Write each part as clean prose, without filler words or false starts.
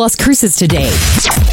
Las Cruces Today,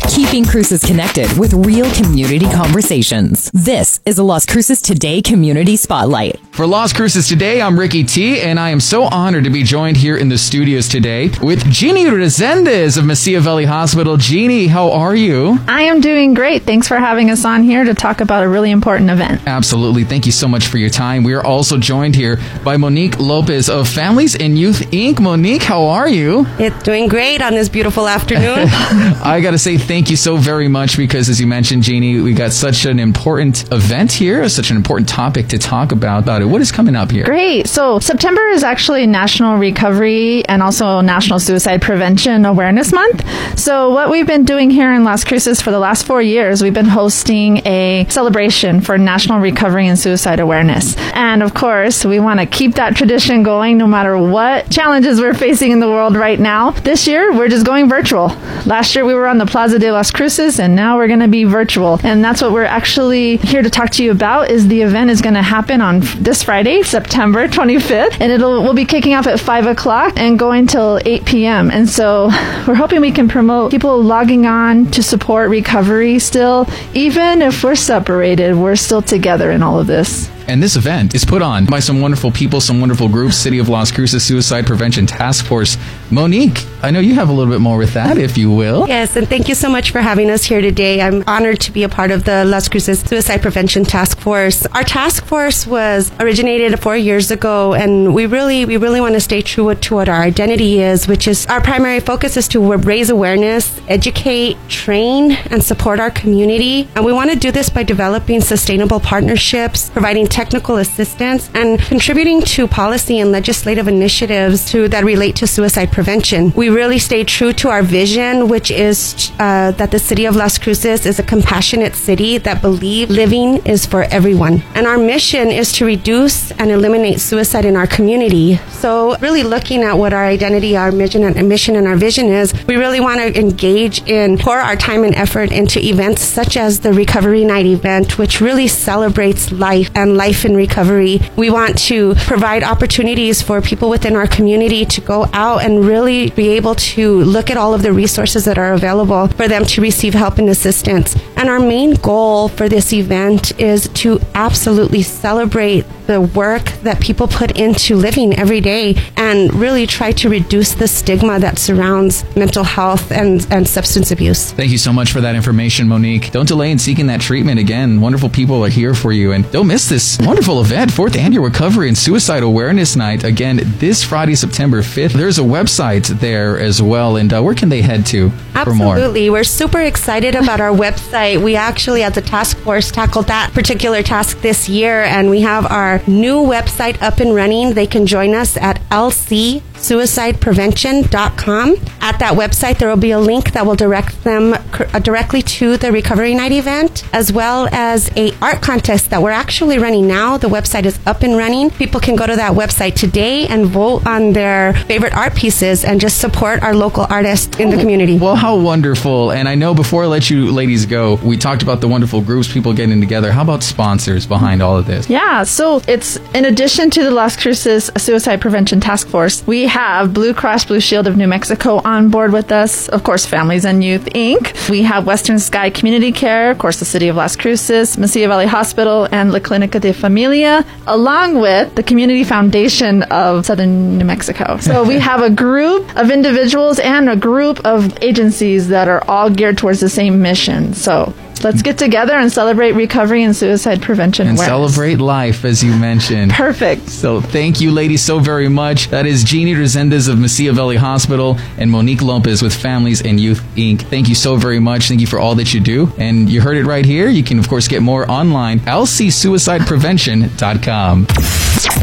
keeping Cruces connected with real community conversations. This is a Las Cruces Today Community Spotlight. For Las Cruces Today, I'm Ricky T, and I am so honored to be joined here in the studios today with Jeannie Resendez of Mesilla Valley Hospital. Jeannie, how are you? I am doing great. Thanks for having us on here to talk about a really important event. Absolutely. Thank you so much for your time. We are also joined here by Monique Lopez of Families and Youth Inc. Monique, how are you? It's doing great on this beautiful afternoon. I got to say thank you so very much because, as you mentioned, Jeannie, we got such an important event here, such an important topic to talk about it. What is coming up here? Great. So September is actually National Recovery and also National Suicide Prevention Awareness Month. So what we've been doing here in Las Cruces for the last 4 years, we've been hosting a celebration for National Recovery and Suicide Awareness. And of course, we want to keep that tradition going no matter what challenges we're facing in the world right now. This year, we're just going virtual. Last year, we were on the Plaza de las Cruces, and now we're going to be virtual. And that's what we're actually here to talk to you about, is the event is going to happen on this Friday, September 25th. And we'll be kicking off at 5 o'clock and going till 8 p.m. And so we're hoping we can promote people logging on to support recovery still. Even if we're separated, we're still together in all of this. And this event is put on by some wonderful people, some wonderful groups, City of Las Cruces Suicide Prevention Task Force. Monique, I know you have a little bit more with that, if you will. Yes, and thank you so much for having us here today. I'm honored to be a part of the Las Cruces Suicide Prevention Task Force. Our task force was originated 4 years ago, and we really want to stay true to what our identity is, which is our primary focus is to raise awareness, educate, train, and support our community. And we want to do this by developing sustainable partnerships, providing technical assistance, and contributing to policy and legislative initiatives that relate to suicide prevention. We really stay true to our vision, which is that the city of Las Cruces is a compassionate city that believes living is for everyone. And our mission is to reduce and eliminate suicide in our community. So really looking at what our identity, our mission, and our vision is, we really want to engage in, pour our time and effort into events such as the Recovery Night event, which really celebrates life and life in recovery. We want to provide opportunities for people within our community to go out and really be able to look at all of the resources that are available for them to receive help and assistance. And our main goal for this event is to absolutely celebrate the work that people put into living every day and really try to reduce the stigma that surrounds mental health and substance abuse. Thank you so much for that information, Monique. Don't delay in seeking that treatment. Again, wonderful people are here for you, and don't miss this wonderful event, 4th Annual Recovery and Suicide Awareness Night. Again, this Friday, September 5th. There's a website there as well, and where can they head to for more? Absolutely. We're super excited about our website. We actually, as a task force, tackled that particular task this year, and we have our new website up and running. They can join us at LCSuicidePrevention.com. At that website, there will be a link that will direct them directly to the Recovery Night event, as well as a art contest that we're actually running now. The website is up and running. People can go to that website today and vote on their favorite art pieces and just support our local artists in the community. Well, how wonderful. And I know before I let you ladies go, we talked about the wonderful groups, people getting together. How about sponsors behind all of this? Yeah, so it's in addition to the Las Cruces Suicide Prevention Task Force, we have Blue Cross Blue Shield of New Mexico on board with us. Of course, Families and Youth Inc. We have Western Sky Community Care, of course, the City of Las Cruces, Mesilla Valley Hospital, and La Clínica de Familia, along with the Community Foundation of Southern New Mexico. So we have a group of individuals and a group of agencies that are all geared towards the same mission. So let's get together and celebrate recovery and suicide prevention. And celebrate life, as you mentioned. Perfect. So thank you, ladies, so very much. That is Jeannie Resendez of Mesilla Valley Hospital and Monique Lopez with Families and Youth, Inc. Thank you so very much. Thank you for all that you do. And you heard it right here. You can, of course, get more online, LCSuicidePrevention.com.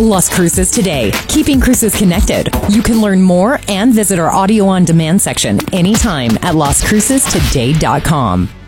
Las Cruces Today, keeping Cruces connected. You can learn more and visit our audio on demand section anytime at LasCrucesToday.com.